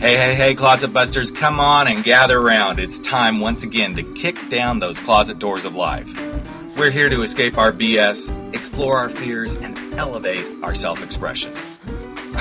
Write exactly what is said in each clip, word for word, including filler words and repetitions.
Hey, hey, hey, closet busters, come on and gather around. It's time once again to kick down those closet doors of life. We're here to escape our B S, explore our fears, and elevate our self-expression.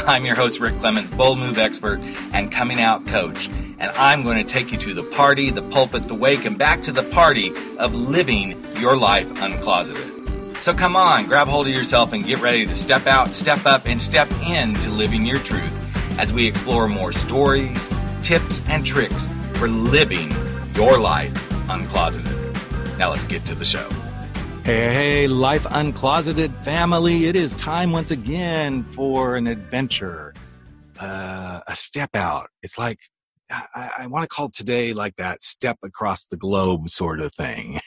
I'm your host, Rick Clements, bold move expert and coming out coach, and I'm going to take you to the party, the pulpit, the wake, and back to the party of living your life uncloseted. So come on, grab hold of yourself and get ready to step out, step up, and step into living your truth as we explore more stories, tips, and tricks for living your life uncloseted. Now let's get to the show. Hey, hey, Life Uncloseted family. It is time once again for an adventure, uh, a step out. It's like, I, I want to call today like that step across the globe sort of thing.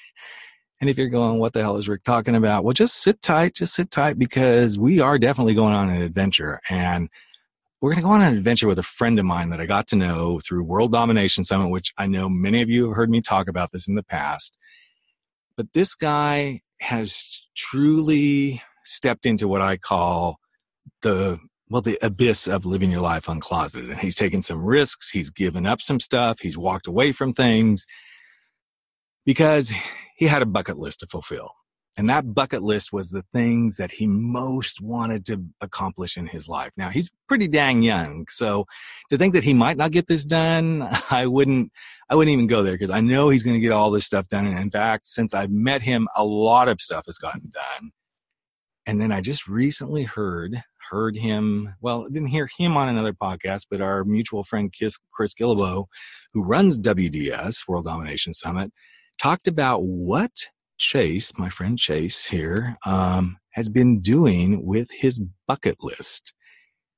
And if you're going, what the hell is Rick talking about? Well, just sit tight, just sit tight, because we are definitely going on an adventure. And we're going to go on an adventure with a friend of mine that I got to know through World Domination Summit, which I know many of you have heard me talk about this in the past. But this guy has truly stepped into what I call the, well, the abyss of living your life uncloseted. And he's taken some risks. He's given up some stuff. He's walked away from things because he had a bucket list to fulfill. And that bucket list was the things that he most wanted to accomplish in his life. Now, he's pretty dang young. So to think that he might not get this done, I wouldn't I wouldn't even go there, because I know he's going to get all this stuff done. And in fact, since I've met him, a lot of stuff has gotten done. And then I just recently heard, heard him, well, didn't hear him on another podcast, but our mutual friend Chris Guillebeau, who runs W D S, World Domination Summit, talked about what Chase, my friend Chase here, um, has been doing with his bucket list.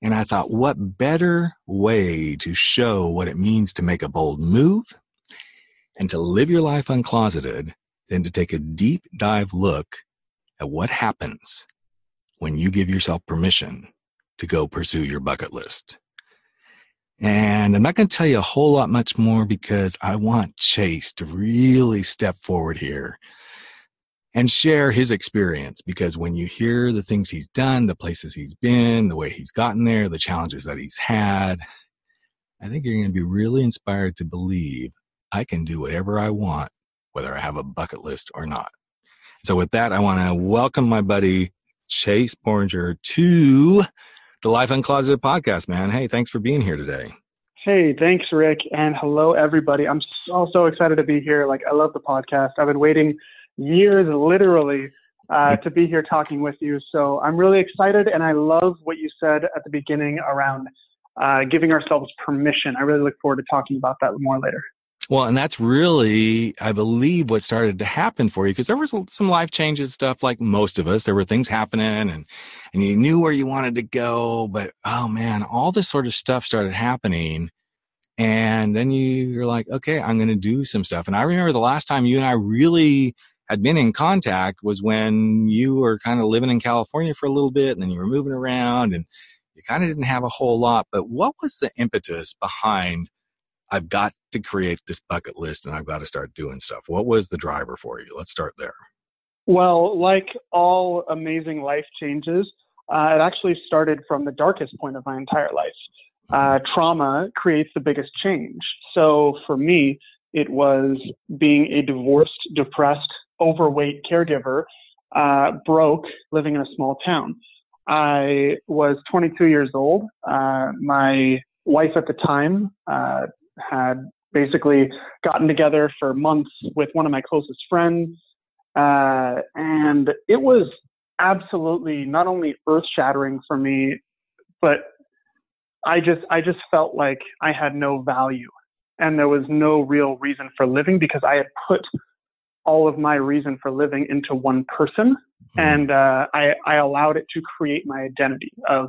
And I thought, what better way to show what it means to make a bold move and to live your life uncloseted than to take a deep dive look at what happens when you give yourself permission to go pursue your bucket list. And I'm not going to tell you a whole lot much more, because I want Chase to really step forward here and share his experience, because when you hear the things he's done, the places he's been, the way he's gotten there, the challenges that he's had, I think you're going to be really inspired to believe I can do whatever I want, whether I have a bucket list or not. So with that, I want to welcome my buddy Chase Porringer to the Life Uncloseted podcast, man. Hey, thanks for being here today. Hey, thanks, Rick. And hello, everybody. I'm so, so excited to be here. Like, I love the podcast. I've been waiting years literally uh to be here talking with you, so I'm really excited. And I love what you said at the beginning around uh giving ourselves permission. I really look forward to talking about that more later. Well, and that's really, I believe, what started to happen for you, because there was some life changes stuff, like most of us. There were things happening, and and you knew where you wanted to go, but oh man, all this sort of stuff started happening. And then you, you're like, okay, I'm going to do some stuff. And I remember the last time you and I really had been in contact was when you were kind of living in California for a little bit, and then you were moving around, and you kind of didn't have a whole lot. But what was the impetus behind, I've got to create this bucket list and I've got to start doing stuff? What was the driver for you? Let's start there. Well, like all amazing life changes, uh, it actually started from the darkest point of my entire life. Uh, trauma creates the biggest change. So for me, it was being a divorced, depressed, overweight caregiver, uh, broke, living in a small town. I was twenty-two years old. Uh, my wife at the time uh, had basically gotten together for months with one of my closest friends. Uh, and it was absolutely not only earth-shattering for me, but I just, I just felt like I had no value. And there was no real reason for living, because I had put all of my reason for living into one person. Mm-hmm. And uh, I, I allowed it to create my identity of,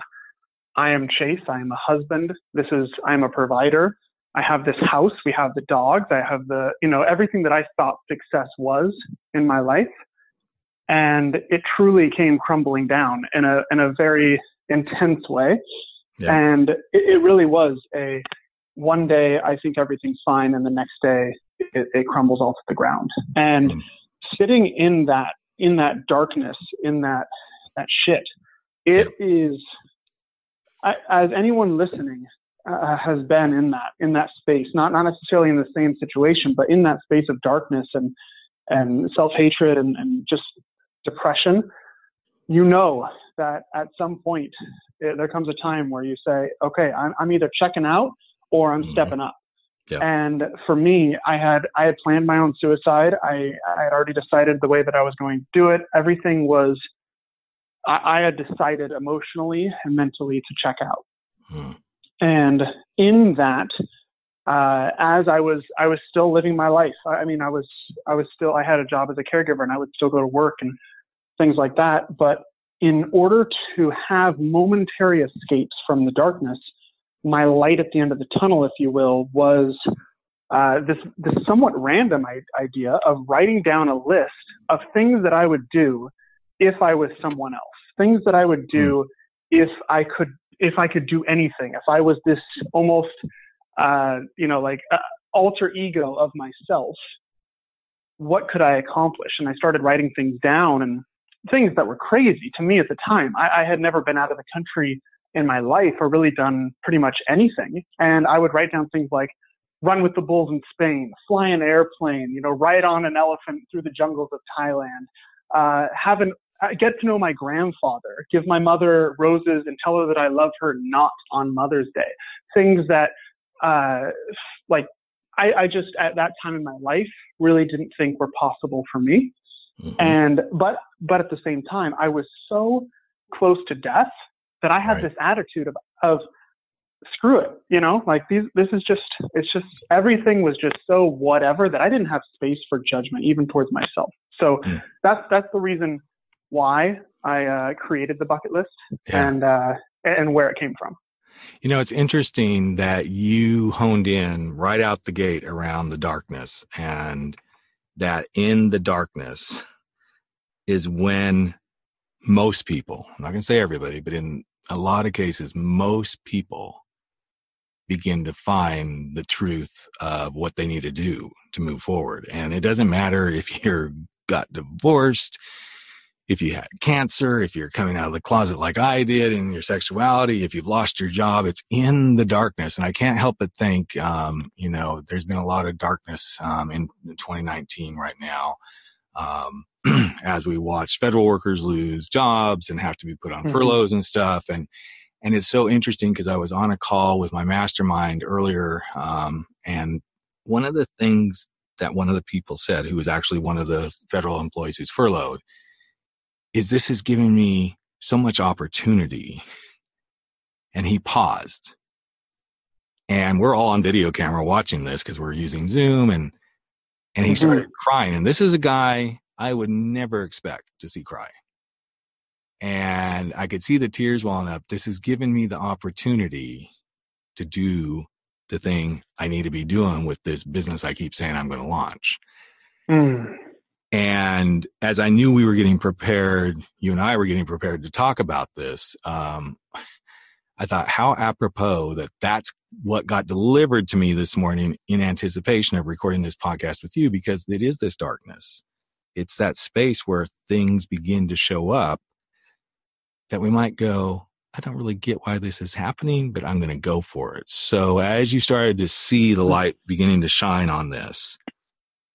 I am Chase, I am a husband, this is, I'm a provider, I have this house, we have the dogs, I have the, you know, everything that I thought success was in my life. And it truly came crumbling down in a, in a very intense way. Yeah. And it, it really was a, one day I think everything's fine, and the next day it, it crumbles all to the ground. And mm. sitting in that, in that darkness, in that, that shit, it yep. is, I, as anyone listening, uh, has been in that in that space, not not necessarily in the same situation, but in that space of darkness and and self-hatred and, and just depression, you know that at some point it, there comes a time where you say, okay, I'm, I'm either checking out or I'm mm-hmm. stepping up. Yeah. And for me, I had, I had planned my own suicide. I, I had already decided the way that I was going to do it. Everything was, I, I had decided emotionally and mentally to check out. Hmm. And in that, uh, as I was, I was still living my life. I, I mean, I was, I was still, I had a job as a caregiver and I would still go to work and things like that. But in order to have momentary escapes from the darkness, my light at the end of the tunnel, if you will, was uh, this, this somewhat random idea of writing down a list of things that I would do if I was someone else, things that I would do if I could, if I could do anything, if I was this almost, uh, you know, like uh, alter ego of myself, what could I accomplish? And I started writing things down, and things that were crazy to me at the time. I, I had never been out of the country in my life or really done pretty much anything. And I would write down things like run with the bulls in Spain, fly an airplane, you know, ride on an elephant through the jungles of Thailand, uh, have an, get to know my grandfather, give my mother roses and tell her that I love her not on Mother's Day. Things that, uh, like I, I just at that time in my life really didn't think were possible for me. Mm-hmm. And, but, but at the same time, I was so close to death that I had right. this attitude of, of screw it, you know, like these, this is just, it's just, everything was just so whatever that I didn't have space for judgment, even towards myself. So mm. that's, that's the reason why I uh, created the bucket list yeah. and, uh, and where it came from. You know, it's interesting that you honed in right out the gate around the darkness, and that in the darkness is when most people, I'm not going to say everybody, but in a lot of cases, most people begin to find the truth of what they need to do to move forward. And it doesn't matter if you got divorced, if you had cancer, if you're coming out of the closet like I did in your sexuality, if you've lost your job, it's in the darkness. And I can't help but think, um, you know, there's been a lot of darkness um, in twenty nineteen right now. Um, as we watch federal workers lose jobs and have to be put on mm-hmm. furloughs and stuff. And, and it's so interesting because I was on a call with my mastermind earlier. Um, and one of the things that one of the people said, who was actually one of the federal employees who's furloughed, is this has given me so much opportunity. And he paused, and we're all on video camera watching this because we're using Zoom, and, and he mm-hmm. started crying. And this is a guy I would never expect to see cry. And I could see the tears welling up. This has given me the opportunity to do the thing I need to be doing with this business I keep saying I'm going to launch. Mm. And as I knew we were getting prepared, you and I were getting prepared to talk about this, um, I thought how apropos that that's what got delivered to me this morning in anticipation of recording this podcast with you, because it is this darkness. It's that space where things begin to show up that we might go, I don't really get why this is happening, but I'm going to go for it. So as you started to see the light beginning to shine on this,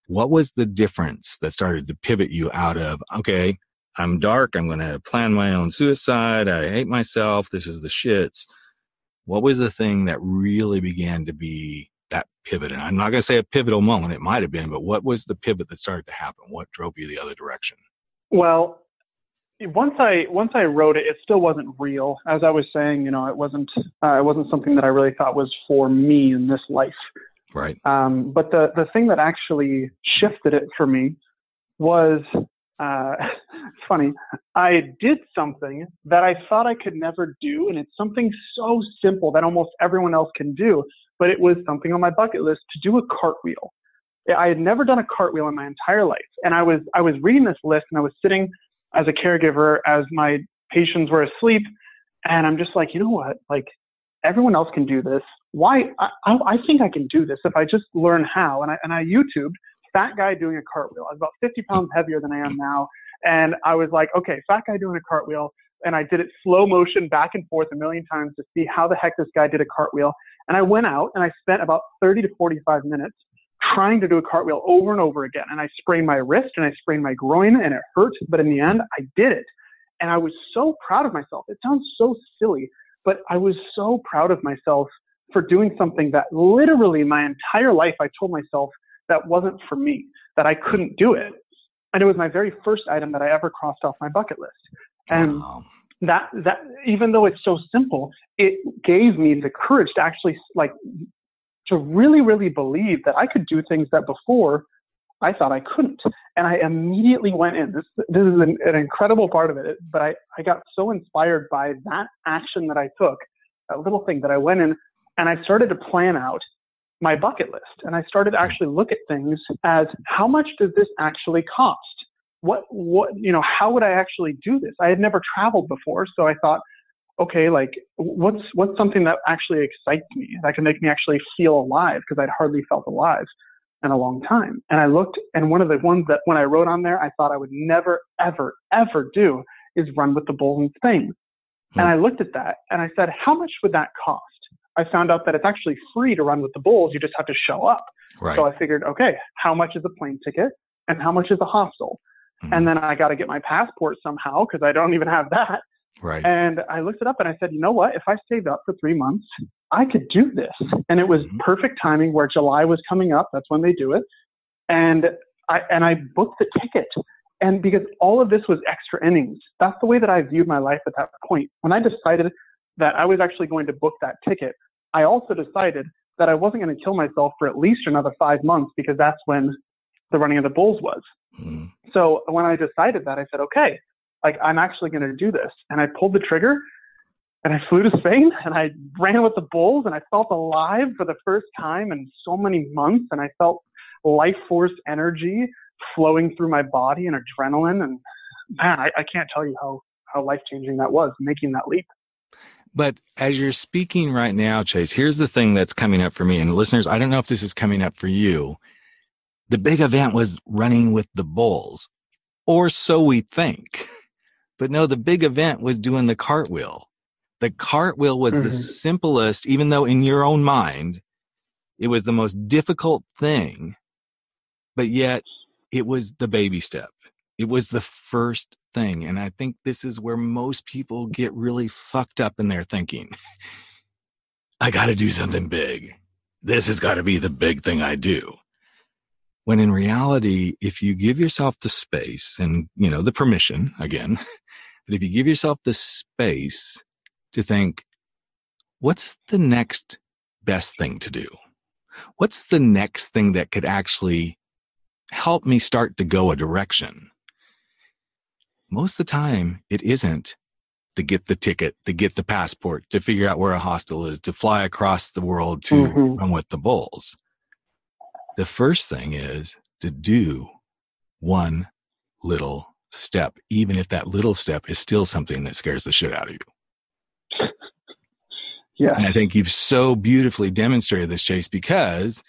what was the difference that started to pivot you out of, okay, I'm dark, I'm going to plan my own suicide, I hate myself, this is the shits. What was the thing that really began to be that pivot? And I'm not going to say a pivotal moment, it might have been, but what was the pivot that started to happen? What drove you the other direction? Well, once I once I wrote it, it still wasn't real. As I was saying, you know, it wasn't uh, it wasn't something that I really thought was for me in this life. Right. Um, but the the thing that actually shifted it for me was uh, it's funny. I did something that I thought I could never do, and it's something so simple that almost everyone else can do. But it was something on my bucket list to do a cartwheel. I had never done a cartwheel in my entire life. And I was, I was reading this list, and I was sitting as a caregiver as my patients were asleep. And I'm just like, you know what? Like everyone else can do this. Why? I, I, I think I can do this if I just learn how. And I, and I YouTubed fat guy doing a cartwheel. I was about fifty pounds heavier than I am now. And I was like, okay, fat guy doing a cartwheel. and I did it slow motion back and forth a million times to see how the heck this guy did a cartwheel. And I went out and I spent about thirty to forty-five minutes trying to do a cartwheel over and over again. And I sprained my wrist and I sprained my groin and it hurt. But in the end, I did it. And I was so proud of myself. It sounds so silly, but I was so proud of myself for doing something that literally my entire life I told myself that wasn't for me, that I couldn't do it. And it was my very first item that I ever crossed off my bucket list. And wow. that, that, even though it's so simple, it gave me the courage to actually like, to really, really believe that I could do things that before I thought I couldn't. And I immediately went in. This, this is an, an incredible part of it, but I, I got so inspired by that action that I took, that little thing that I went in, and I started to plan out my bucket list. And I started to actually look at things as, how much does this actually cost? What, what, you know, how would I actually do this? I had never traveled before. So I thought, okay, like what's, what's something that actually excites me that can make me actually feel alive? Cause I'd hardly felt alive in a long time. And I looked, and one of the ones that when I wrote on there, I thought I would never, ever, ever do is run with the bull and things. Hmm. And I looked at that and I said, how much would that cost? I found out that it's actually free to run with the bulls. You just have to show up. Right. So I figured, okay, how much is a plane ticket and how much is a hostel? Mm-hmm. And then I got to get my passport somehow because I don't even have that. Right. And I looked it up and I said, you know what? If I saved up for three months, I could do this. And it was mm-hmm. perfect timing where July was coming up. That's when they do it. And I, and I booked the ticket. And because all of this was extra innings, that's the way that I viewed my life at that point. When I decided that I was actually going to book that ticket, I also decided that I wasn't going to kill myself for at least another five months because that's when the running of the bulls was. Mm. So when I decided that, I said, okay, like I'm actually going to do this. And I pulled the trigger and I flew to Spain and I ran with the bulls and I felt alive for the first time in so many months. And I felt life force energy flowing through my body and adrenaline. And man, I, I can't tell you how, how life-changing that was, making that leap. But as you're speaking right now, Chase, here's the thing that's coming up for me. And listeners, I don't know if this is coming up for you. The big event was running with the bulls, or so we think. But no, the big event was doing the cartwheel. The cartwheel was mm-hmm. the simplest, even though in your own mind, it was the most difficult thing. But yet it was the baby step. It was the first thing. And I think this is where most people get really fucked up in their thinking. I got to do something big. This has got to be the big thing I do. When in reality, if you give yourself the space and, you know, the permission again, but if you give yourself the space to think, what's the next best thing to do? What's the next thing that could actually help me start to go a direction? Most of the time, it isn't to get the ticket, to get the passport, to figure out where a hostel is, to fly across the world to mm-hmm. run with the bulls. The first thing is to do one little step, even if that little step is still something that scares the shit out of you. Yeah. And I think you've so beautifully demonstrated this, Chase, because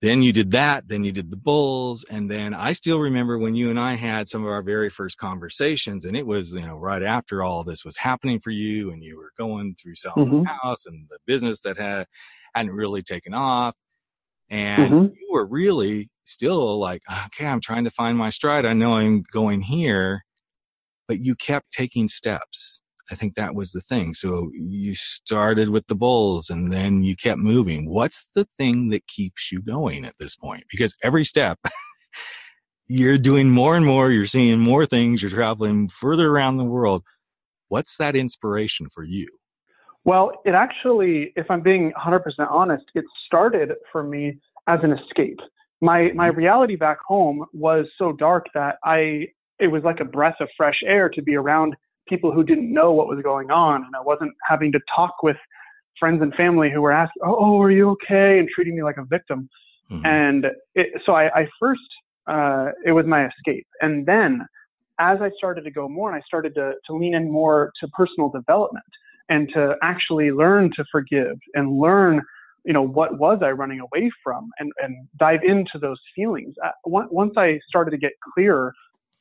then you did that, then you did the bulls. And then I still remember when you and I had some of our very first conversations, and it was, you know, right after all this was happening for you and you were going through selling mm-hmm. the house and the business that had, hadn't really taken off. And mm-hmm. you were really still like, okay, I'm trying to find my stride. I know I'm going here, but you kept taking steps. I think that was the thing. So you started with the bulls and then you kept moving. What's the thing that keeps you going at this point? Because every step you're doing more and more, you're seeing more things, you're traveling further around the world. What's that inspiration for you? Well, it actually, if I'm being one hundred percent honest, it started for me as an escape. My, my reality back home was so dark that I, it was like a breath of fresh air to be around people who didn't know what was going on. And I wasn't having to talk with friends and family who were asking, oh, oh are you okay? And treating me like a victim. Mm-hmm. And it, so I, I first, uh, it was my escape. And then as I started to go more and I started to, to lean in more to personal development and to actually learn to forgive and learn, you know, what was I running away from and, and dive into those feelings. Uh, once I started to get clearer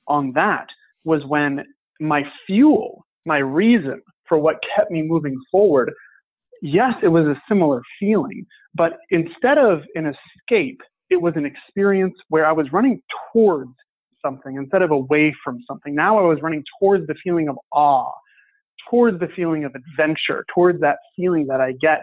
on that was when my fuel, my reason for what kept me moving forward, yes, it was a similar feeling, but instead of an escape, it was an experience where I was running towards something instead of away from something. Now I was running towards the feeling of awe, towards the feeling of adventure, towards that feeling that I get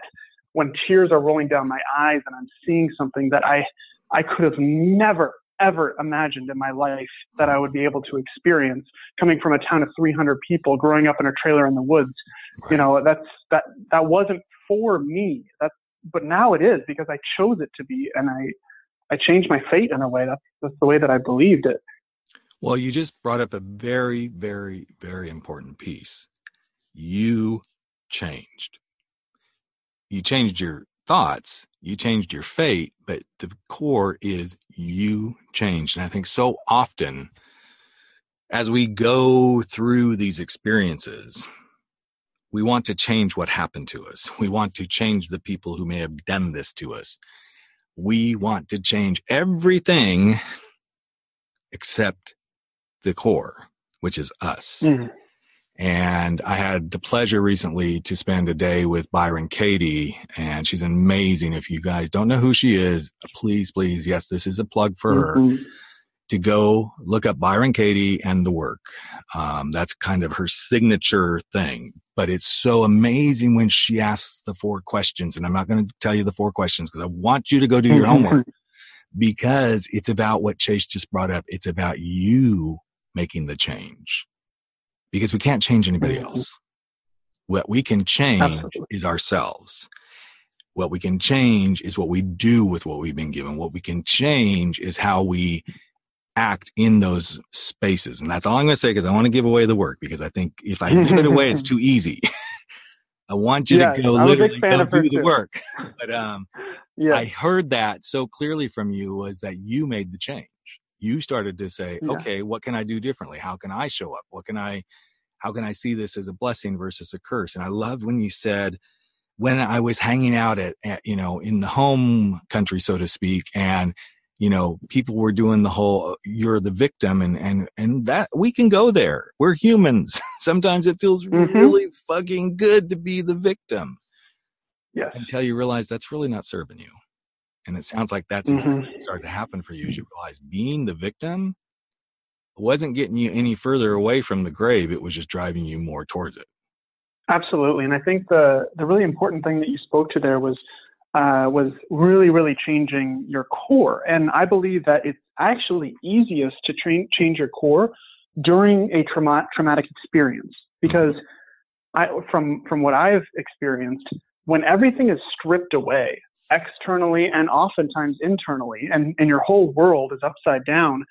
when tears are rolling down my eyes and I'm seeing something that I, I could have never, ever imagined in my life that I would be able to experience, coming from a town of three hundred people, growing up in a trailer in the woods. Right. You know, that's, that, that wasn't for me. That's, but now it is, because I chose it to be, and I, I changed my fate in a way. That's, that's the way that I believed it. Well, you just brought up a very, very, very important piece. You changed. You changed your thoughts, you changed your fate, but the core is you changed. And I think so often as we go through these experiences, we want to change what happened to us. We want to change the people who may have done this to us. We want to change everything except the core, which is us. Mm-hmm. And I had the pleasure recently to spend a day with Byron Katie, and she's amazing. If you guys don't know who she is, please, please, yes, this is a plug for mm-hmm. her, to go look up Byron Katie and the work. Um, that's kind of her signature thing. But it's so amazing when she asks the four questions. And I'm not going to tell you the four questions because I want you to go do your mm-hmm. homework, because it's about what Chase just brought up. It's about you making the change. Because we can't change anybody else. What we can change Absolutely. Is ourselves. What we can change is what we do with what we've been given. What we can change is how we act in those spaces. And that's all I'm going to say, because I want to give away the work, because I think if I give it away, it's too easy. I want you yeah, to go I'm literally go do the too. Work. But um, yeah. I heard that so clearly from you, was that you made the change. You started to say, yeah. okay, what can I do differently? How can I show up? What can I, how can I see this as a blessing versus a curse? And I loved when you said, when I was hanging out at, at, you know, in the home country, so to speak, and, you know, people were doing the whole, you're the victim, and, and, and that we can go there. We're humans. Sometimes it feels mm-hmm. really fucking good to be the victim. Yes. Until you realize that's really not serving you. And it sounds like that's exactly mm-hmm. what started to happen for you, as you realize being the victim wasn't getting you any further away from the grave. It was just driving you more towards it. Absolutely. And I think the, the really important thing that you spoke to there was, uh, was really, really changing your core. And I believe that it's actually easiest to train, change your core during a trauma, traumatic experience, because I, from, from what I've experienced, when everything is stripped away, externally and oftentimes internally, and, and your whole world is upside down,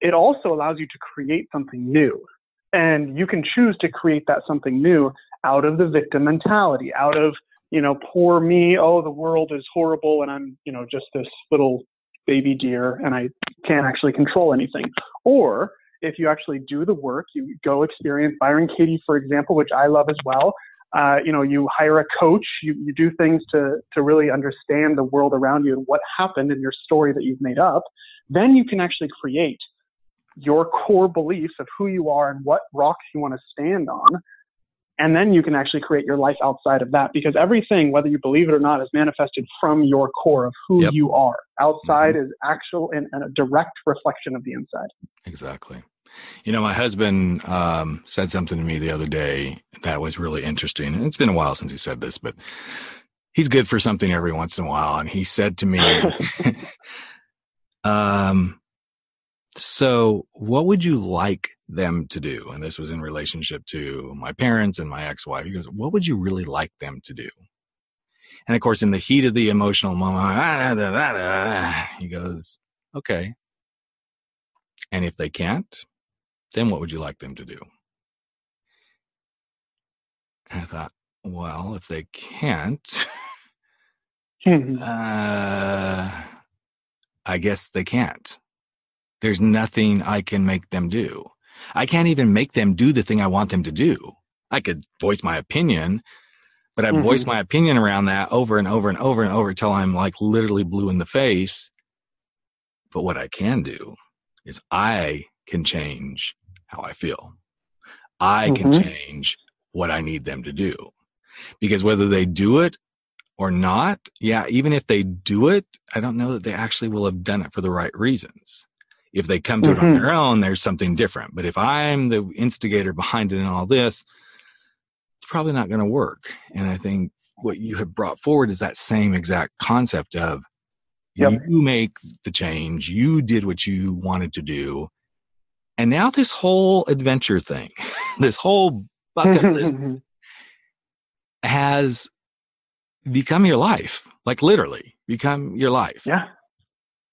it also allows you to create something new. And you can choose to create that something new out of the victim mentality, out of, you know, poor me, oh, the world is horrible, and I'm, you know, just this little baby deer, and I can't actually control anything. Or if you actually do the work, you go experience Byron Katie, for example, which I love as well. Uh, you know, you hire a coach, you, you do things to, to really understand the world around you and what happened in your story that you've made up. Then you can actually create your core beliefs of who you are and what rocks you want to stand on. And then you can actually create your life outside of that, because everything, whether you believe it or not, is manifested from your core of who yep. you are. Outside mm-hmm. is actual and, and a direct reflection of the inside. Exactly. You know, my husband um, said something to me the other day that was really interesting. And it's been a while since he said this, but he's good for something every once in a while. And he said to me, um, so what would you like them to do? And this was in relationship to my parents and my ex-wife. He goes, what would you really like them to do? And of course, in the heat of the emotional moment, ah, da, da, da, he goes, okay. And if they can't, then what would you like them to do? And I thought, well, if they can't, uh, I guess they can't. There's nothing I can make them do. I can't even make them do the thing I want them to do. I could voice my opinion, but I mm-hmm. voice my opinion around that over and over and over and over till I'm like literally blue in the face. But what I can do is I can change how I feel. I mm-hmm. can change what I need them to do. Because whether they do it or not, yeah, even if they do it, I don't know that they actually will have done it for the right reasons. If they come to mm-hmm. it on their own, there's something different. But if I'm the instigator behind it and all this, it's probably not going to work. And I think what you have brought forward is that same exact concept of yep. you make the change, you did what you wanted to do. And now this whole adventure thing, this whole bucket list has become your life, like literally become your life. Yeah.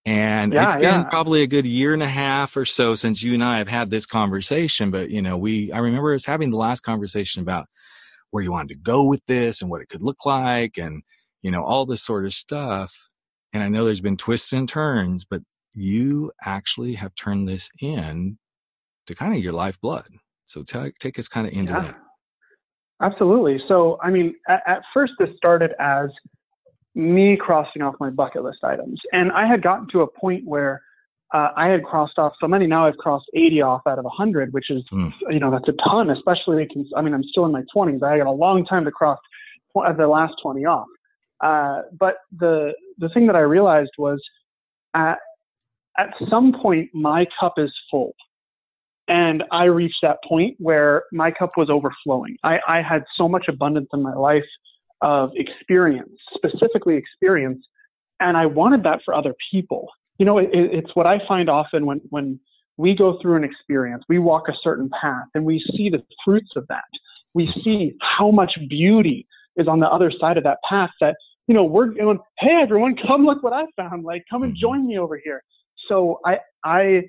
And yeah, it's been yeah. probably a good year and a half or so since you and I have had this conversation. But, you know, we, I remember us having the last conversation about where you wanted to go with this and what it could look like and, you know, all this sort of stuff. And I know there's been twists and turns, but you actually have turned this in to kind of your lifeblood. So t- take us kind of into yeah. that. Absolutely. So, I mean, at, at first this started as me crossing off my bucket list items. And I had gotten to a point where uh, I had crossed off so many. Now I've crossed eighty off out of one hundred, which is, mm. you know, that's a ton, especially, I mean, I'm still in my twenties. I got a long time to cross the last twenty off. Uh, but the the thing that I realized was at, at some point, my cup is full. And I reached that point where my cup was overflowing. I, I had so much abundance in my life of experience, specifically experience, and I wanted that for other people. You know, it, it's what I find often when, when we go through an experience, we walk a certain path and we see the fruits of that. We see how much beauty is on the other side of that path that, you know, we're going, hey, everyone, come look what I found. Like, come and join me over here. So I I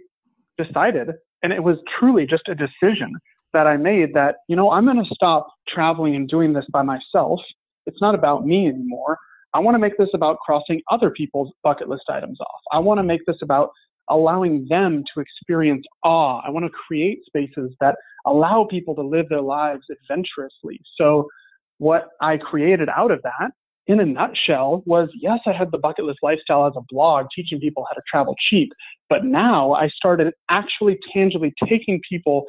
decided, and it was truly just a decision that I made that, you know, I'm going to stop traveling and doing this by myself. It's not about me anymore. I want to make this about crossing other people's bucket list items off. I want to make this about allowing them to experience awe. I want to create spaces that allow people to live their lives adventurously. So what I created out of that, in a nutshell, was, yes, I had the Bucket List Lifestyle as a blog teaching people how to travel cheap, but now I started actually tangibly taking people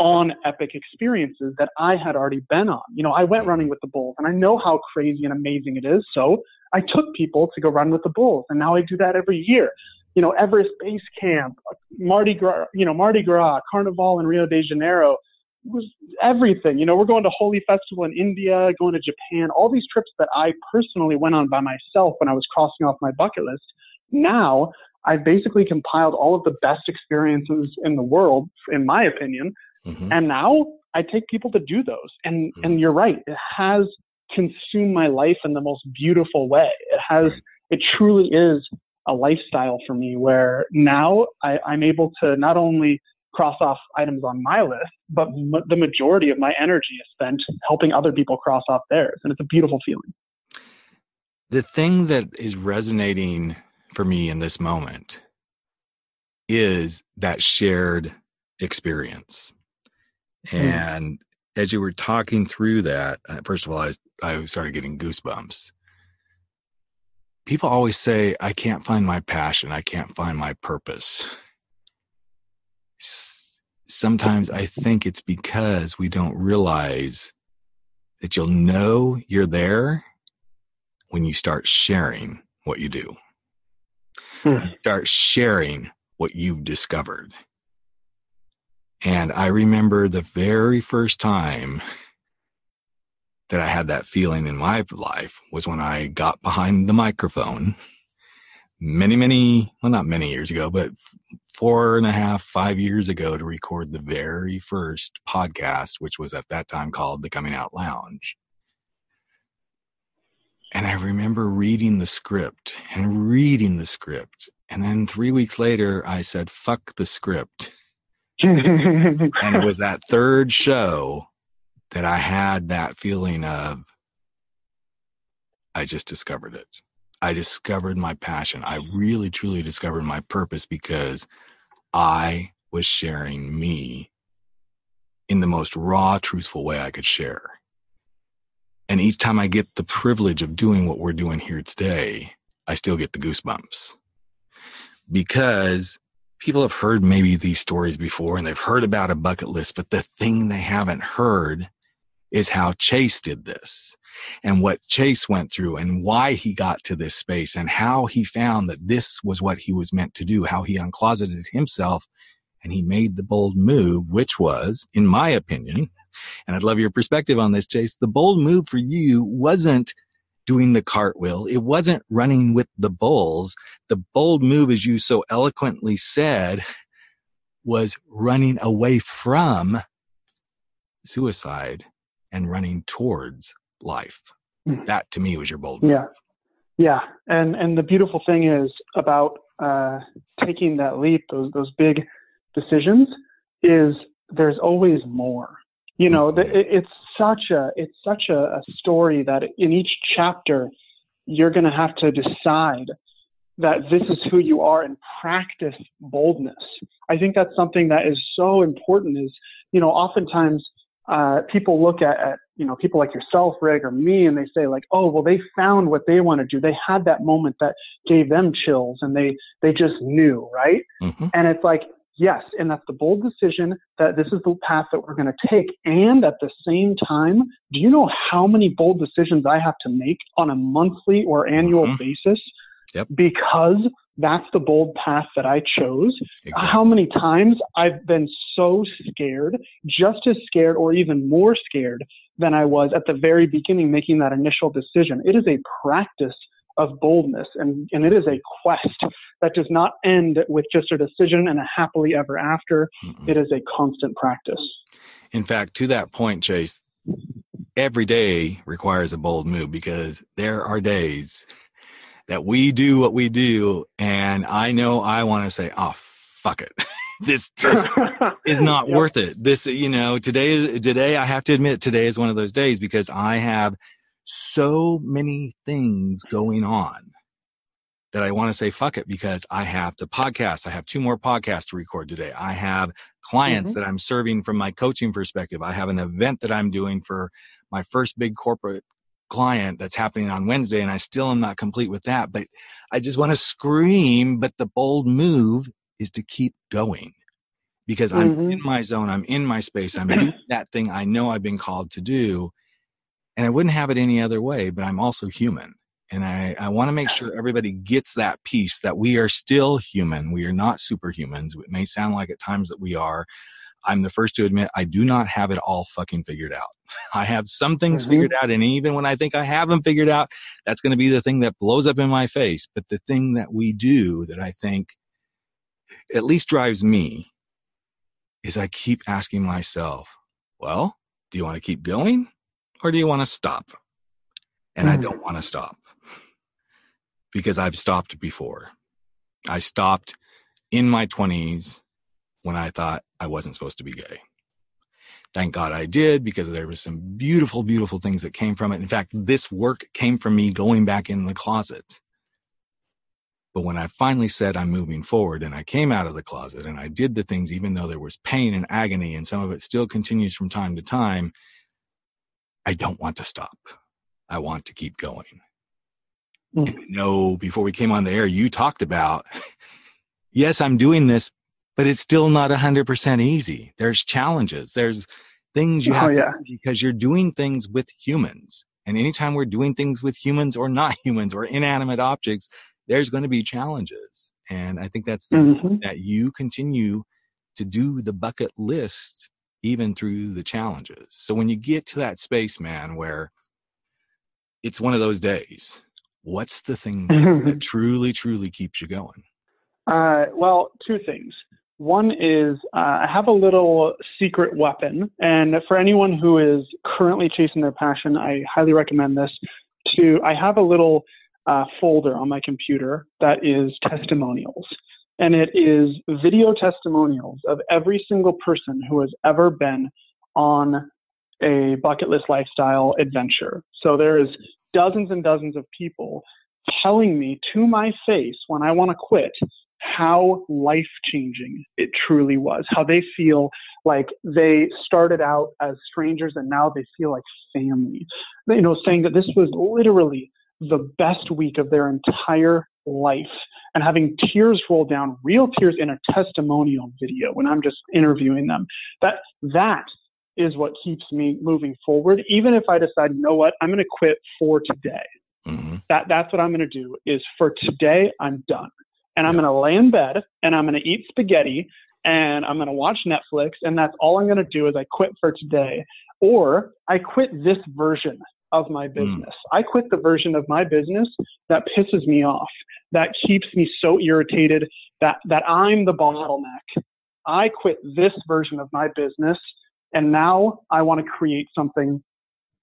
on epic experiences that I had already been on. You know, I went running with the bulls, and I know how crazy and amazing it is, so I took people to go run with the bulls, and now I do that every year. You know, Everest Base Camp, Mardi Gras, you know, Mardi Gras, Carnival in Rio de Janeiro, was everything. You know, we're going to Holi Festival in India, going to Japan, all these trips that I personally went on by myself when I was crossing off my bucket list. Now I've basically compiled all of the best experiences in the world, in my opinion. Mm-hmm. And now I take people to do those. And, mm-hmm. and you're right. It has consumed my life in the most beautiful way. It has, it truly is a lifestyle for me where now I, I'm able to not only cross off items on my list, but m- the majority of my energy is spent helping other people cross off theirs. And it's a beautiful feeling. The thing that is resonating for me in this moment is that shared experience. Mm. And as you were talking through that, first of all, I, I started getting goosebumps. People always say, I can't find my passion. I can't find my purpose. Sometimes I think it's because we don't realize that you'll know you're there when you start sharing what you do. Hmm. Start sharing what you've discovered. And I remember the very first time that I had that feeling in my life was when I got behind the microphone many, many, well, not many years ago, but four and a half, five years ago to record the very first podcast, which was at that time called The Coming Out Lounge. And I remember reading the script and reading the script. And then three weeks later, I said, fuck the script. And it was that third show that I had that feeling of, I just discovered it. I discovered my passion. I really, truly discovered my purpose because I was sharing me in the most raw, truthful way I could share. And each time I get the privilege of doing what we're doing here today, I still get the goosebumps because people have heard maybe these stories before and they've heard about a bucket list, but the thing they haven't heard is how Chase did this and what Chase went through and why he got to this space and how he found that this was what he was meant to do, how he uncloseted himself and he made the bold move, which was, in my opinion, and I'd love your perspective on this, Chase, the bold move for you wasn't doing the cartwheel. It wasn't running with the bulls. The bold move, as you so eloquently said, was running away from suicide and running towards life. That to me was your bold move. Yeah. Yeah. And, and the beautiful thing is about uh, taking that leap, those, those big decisions, is there's always more. You know, the, it, it's such a it's such a, a story that in each chapter, you're going to have to decide that this is who you are and practice boldness. I think that's something that is so important is, you know, oftentimes uh, people look at, at, you know, people like yourself, Rick, or me, and they say like, oh, well, they found what they want to do. They had that moment that gave them chills and they, they just knew, right? Mm-hmm. And it's like, yes, and that's the bold decision that this is the path that we're going to take. And at the same time, do you know how many bold decisions I have to make on a monthly or annual mm-hmm. basis? Yep. Because that's the bold path that I chose. Exactly. How many times I've been so scared, just as scared or even more scared than I was at the very beginning making that initial decision. It is a practice of boldness. And, and it is a quest that does not end with just a decision and a happily ever after. Mm-hmm. It is a constant practice. In fact, to that point, Chase, every day requires a bold move because there are days that we do what we do. And I know I want to say, oh, fuck it. This just is not yep. worth it. This, you know, today is today. I have to admit today is one of those days because I have so many things going on that I want to say, fuck it, because I have the podcast. I have two more podcasts to record today. I have clients mm-hmm. that I'm serving from my coaching perspective. I have an event that I'm doing for my first big corporate client that's happening on Wednesday, and I still am not complete with that. But I just want to scream, but the bold move is to keep going because I'm mm-hmm. in my zone. I'm in my space. I'm doing that thing I know I've been called to do. And I wouldn't have it any other way, but I'm also human. And I, I want to make sure everybody gets that piece that we are still human. We are not superhumans. It may sound like at times that we are. I'm the first to admit I do not have it all fucking figured out. I have some things mm-hmm. figured out. And even when I think I have them figured out, that's going to be the thing that blows up in my face. But the thing that we do that I think at least drives me is I keep asking myself, well, do you want to keep going? Or do you want to stop? And mm. I don't want to stop because I've stopped before. I stopped in my twenties when I thought I wasn't supposed to be gay. Thank God I did because there was some beautiful, beautiful things that came from it. In fact, this work came from me going back in the closet. But when I finally said I'm moving forward and I came out of the closet and I did the things, even though there was pain and agony and some of it still continues from time to time, I don't want to stop. I want to keep going. Mm. And I know before we came on the air, you talked about, yes, I'm doing this, but it's still not one hundred percent easy. There's challenges. There's things you oh, have yeah. to do because you're doing things with humans. And anytime we're doing things with humans or not humans or inanimate objects, there's going to be challenges. And I think that's the mm-hmm. that you continue to do the bucket list even through the challenges. So when you get to that space, man, where it's one of those days, what's the thing that truly, truly keeps you going? Uh, well, two things. One is uh, I have a little secret weapon. And for anyone who is currently chasing their passion, I highly recommend this. To I have a little uh, folder on my computer that is testimonials. And it is video testimonials of every single person who has ever been on a bucket list lifestyle adventure. So there is dozens and dozens of people telling me to my face when I want to quit how life-changing it truly was, how they feel like they started out as strangers and now they feel like family. You know, saying that this was literally the best week of their entire life. and having tears roll down, real tears, in a testimonial video when I'm just interviewing them. That, that is what keeps me moving forward. Even if I decide, you know what, I'm going to quit for today. Mm-hmm. That that's what I'm going to do is for today, I'm done. And I'm yeah. going to lay in bed and I'm going to eat spaghetti and I'm going to watch Netflix. And that's all I'm going to do is I quit for today, or I quit this version of my business. Mm. I quit the version of my business that pisses me off, that keeps me so irritated that, that I'm the bottleneck. I quit this version of my business. And now I want to create something.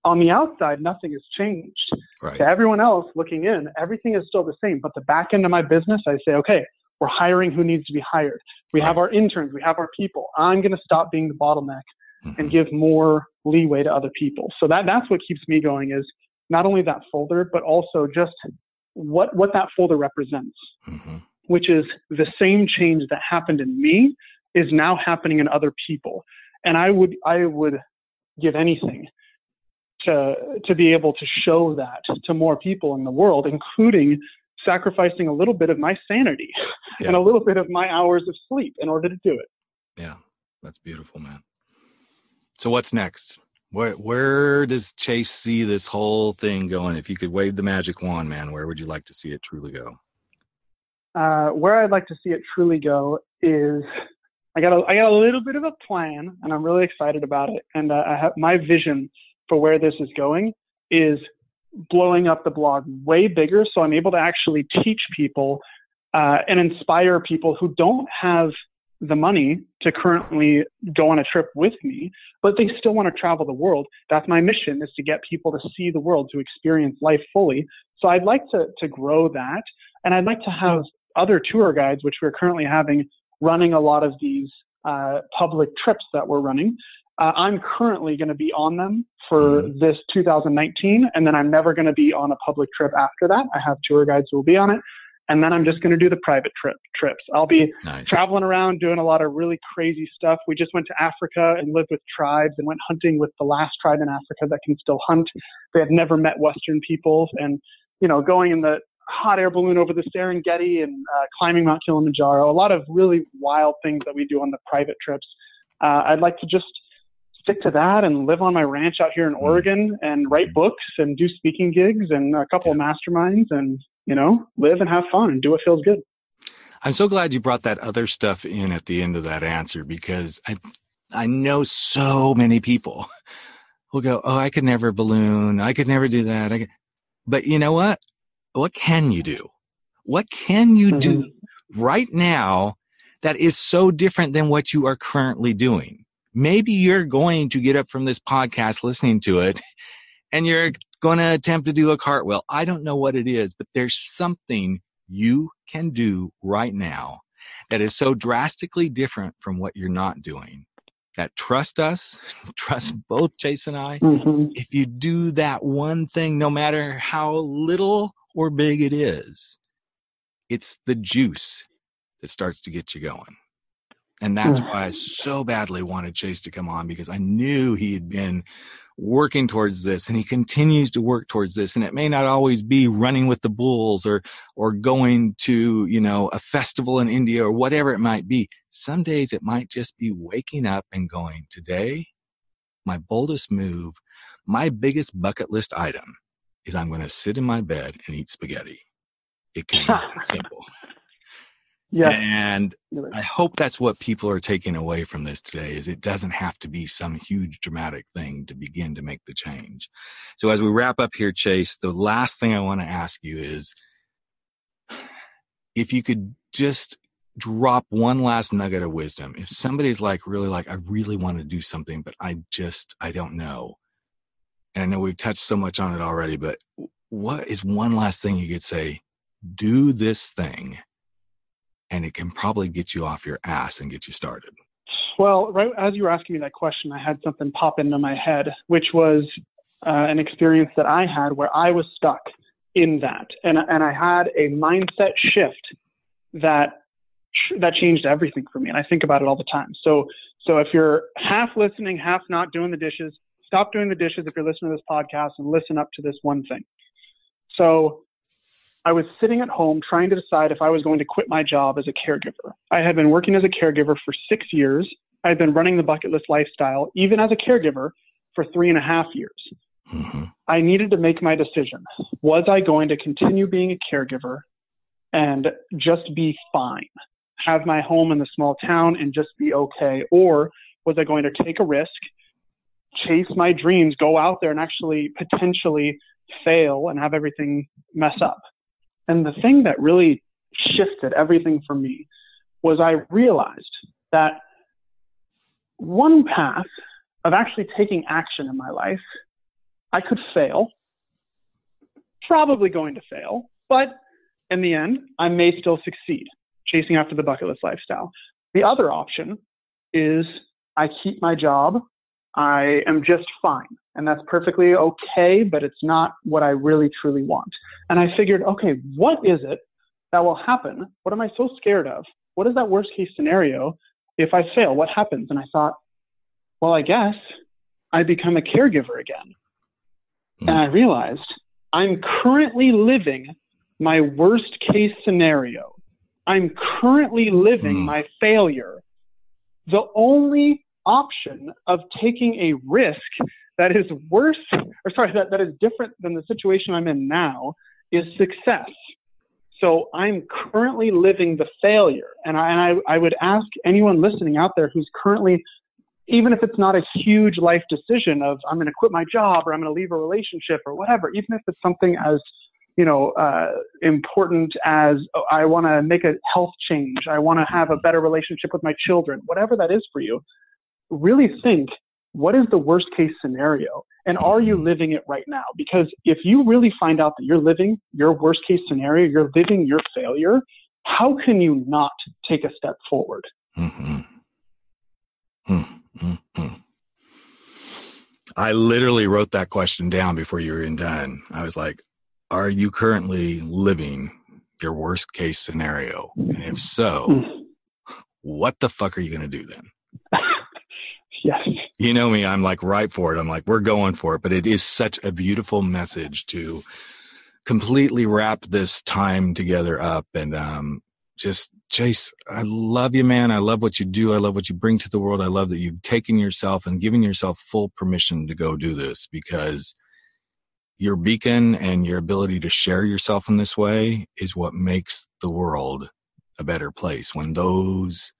On the outside, nothing has changed. Right. To everyone else looking in, everything is still the same. But the back end of my business, I say, okay, we're hiring who needs to be hired. We right. have our interns. We have our people. I'm going to stop being the bottleneck mm-hmm. and give more leeway to other people. So that that's what keeps me going is not only that folder, but also just what, what that folder represents, mm-hmm. which is the same change that happened in me is now happening in other people. And I would I would give anything to to be able to show that to more people in the world, including sacrificing a little bit of my sanity yeah. and a little bit of my hours of sleep in order to do it. Yeah, that's beautiful, man. So what's next? Where where does Chase see this whole thing going? If you could wave the magic wand, man, where would you like to see it truly go? Uh, where I'd like to see it truly go is... I got a, I got a little bit of a plan, and I'm really excited about it. And uh, I have, my vision for where this is going is blowing up the blog way bigger, so I'm able to actually teach people uh, and inspire people who don't have the money to currently go on a trip with me, but they still want to travel the world. That's my mission, is to get people to see the world, to experience life fully. So I'd like to to grow that, and I'd like to have other tour guides, which we're currently having, running a lot of these uh, public trips that we're running. Uh, I'm currently going to be on them for mm. this two thousand nineteen, and then I'm never going to be on a public trip after that. I have tour guides who will be on it, and then I'm just going to do the private trip trips. I'll be nice. traveling around doing a lot of really crazy stuff. We just went to Africa and lived with tribes and went hunting with the last tribe in Africa that can still hunt. They have never met Western peoples, and you know, going in the hot air balloon over the Serengeti and uh, climbing Mount Kilimanjaro, a lot of really wild things that we do on the private trips. Uh, I'd like to just stick to that and live on my ranch out here in Oregon and write books and do speaking gigs and a couple yeah. of masterminds and, you know, live and have fun and do what feels good. I'm so glad you brought that other stuff in at the end of that answer, because I, I know so many people will go, oh, I could never balloon. I could never do that. I could. But you know what? What can you do? What can you do mm-hmm. right now that is so different than what you are currently doing? Maybe you're going to get up from this podcast listening to it and you're going to attempt to do a cartwheel. I don't know what it is, but there's something you can do right now that is so drastically different from what you're not doing. That trust us, trust both Chase and I. Mm-hmm. If you do that one thing, no matter how little or big it is, it's the juice that starts to get you going. And that's why I so badly wanted Chase to come on, because I knew he had been working towards this and he continues to work towards this. And it may not always be running with the bulls or, or going to, you know, a festival in India or whatever it might be. Some days it might just be waking up and going, today, my boldest move, my biggest bucket list item is I'm going to sit in my bed and eat spaghetti. It can be simple. Yeah. And I hope that's what people are taking away from this today, is it doesn't have to be some huge dramatic thing to begin to make the change. So as we wrap up here, Chase, the last thing I want to ask you is, if you could just drop one last nugget of wisdom, if somebody's like, really like, I really want to do something, but I just, I don't know. And I know we've touched so much on it already, but what is one last thing you could say? Do this thing, and it can probably get you off your ass and get you started. Well, right as you were asking me that question, I had something pop into my head, which was uh, an experience that I had where I was stuck in that. And, and I had a mindset shift that that changed everything for me. And I think about it all the time. So, so if you're half listening, half not doing the dishes, stop doing the dishes if you're listening to this podcast and listen up to this one thing. So I was sitting at home trying to decide if I was going to quit my job as a caregiver. I had been working as a caregiver for six years. I had been running the bucket list lifestyle, even as a caregiver, for three and a half years. Mm-hmm. I needed to make my decision. Was I going to continue being a caregiver and just be fine, have my home in the small town and just be okay? Or was I going to take a risk, chase my dreams, go out there and actually potentially fail and have everything mess up? And the thing that really shifted everything for me was I realized that one path of actually taking action in my life, I could fail, probably going to fail, but in the end, I may still succeed chasing after the bucket list lifestyle. The other option is I keep my job. I am just fine. And that's perfectly okay, but it's not what I really truly want. And I figured, okay, what is it that will happen? What am I so scared of? What is that worst case scenario? If I fail, what happens? And I thought, well, I guess I become a caregiver again. Mm. And I realized I'm currently living my worst case scenario. I'm currently living mm. my failure. The only option of taking a risk that is worse, or sorry, that, that is different than the situation I'm in now is success. So I'm currently living the failure. And I, and I, I would ask anyone listening out there who's currently, even if it's not a huge life decision of I'm going to quit my job or I'm going to leave a relationship or whatever, even if it's something as, you know, uh, important as oh, I want to make a health change, I want to have a better relationship with my children, whatever that is for you, really think, what is the worst case scenario? And are you living it right now? Because if you really find out that you're living your worst case scenario, you're living your failure, how can you not take a step forward? Mm-hmm. Mm-hmm. I literally wrote that question down before you were even done. I was like, are you currently living your worst case scenario? And if so, mm-hmm. what the fuck are you going to do then? Yes. You know me, I'm like right for it. I'm like, we're going for it. But it is such a beautiful message to completely wrap this time together up. And um, just, Chase, I love you, man. I love what you do. I love what you bring to the world. I love that you've taken yourself and given yourself full permission to go do this, because your beacon and your ability to share yourself in this way is what makes the world a better place. When those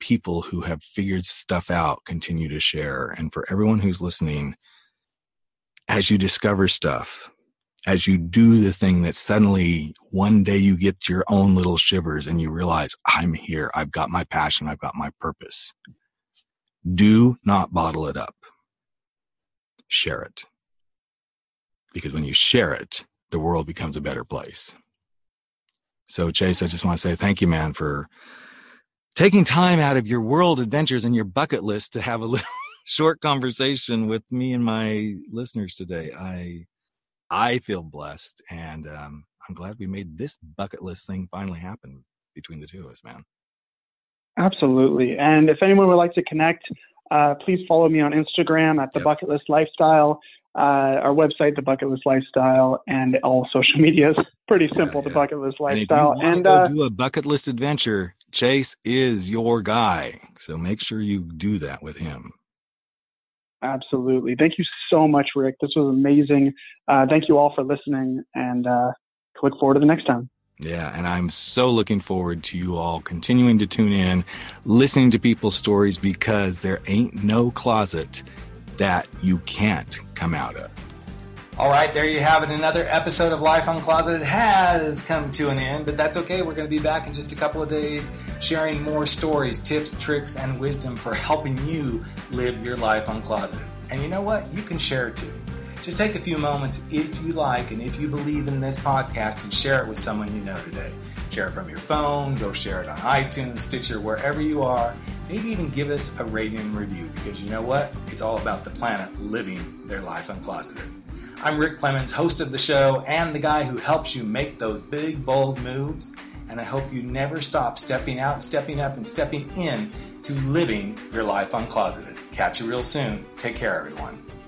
people who have figured stuff out continue to share. And for everyone who's listening, as you discover stuff, as you do the thing that suddenly one day you get your own little shivers and you realize, I'm here, I've got my passion, I've got my purpose. Do not bottle it up. Share it. Because when you share it, the world becomes a better place. So Chase, I just want to say thank you, man, for taking time out of your world adventures and your bucket list to have a little short conversation with me and my listeners today. I I feel blessed, and um, I'm glad we made this bucket list thing finally happen between the two of us, man. Absolutely. And if anyone would like to connect, uh, please follow me on Instagram at The yep. Bucket List Lifestyle, uh, our website, The Bucket List Lifestyle, and all social medias. Pretty simple, yeah, yeah. The Bucket List Lifestyle. And if you want and, to uh, do a bucket list adventure, Chase is your guy. So make sure you do that with him. Absolutely. Thank you so much, Rick. This was amazing. Uh, thank you all for listening, and uh, look forward to the next time. Yeah. And I'm so looking forward to you all continuing to tune in, listening to people's stories, because there ain't no closet that you can't come out of. All right, there you have it. Another episode of Life Uncloseted has come to an end, but that's okay. We're going to be back in just a couple of days sharing more stories, tips, tricks, and wisdom for helping you live your life uncloseted. And you know what? You can share too. Just take a few moments if you like and if you believe in this podcast and share it with someone you know today. Share it from your phone, go share it on iTunes, Stitcher, wherever you are. Maybe even give us a rating and review, because you know what? It's all about the planet living their life uncloseted. I'm Rick Clements, host of the show and the guy who helps you make those big, bold moves. And I hope you never stop stepping out, stepping up, and stepping in to living your life uncloseted. Catch you real soon. Take care, everyone.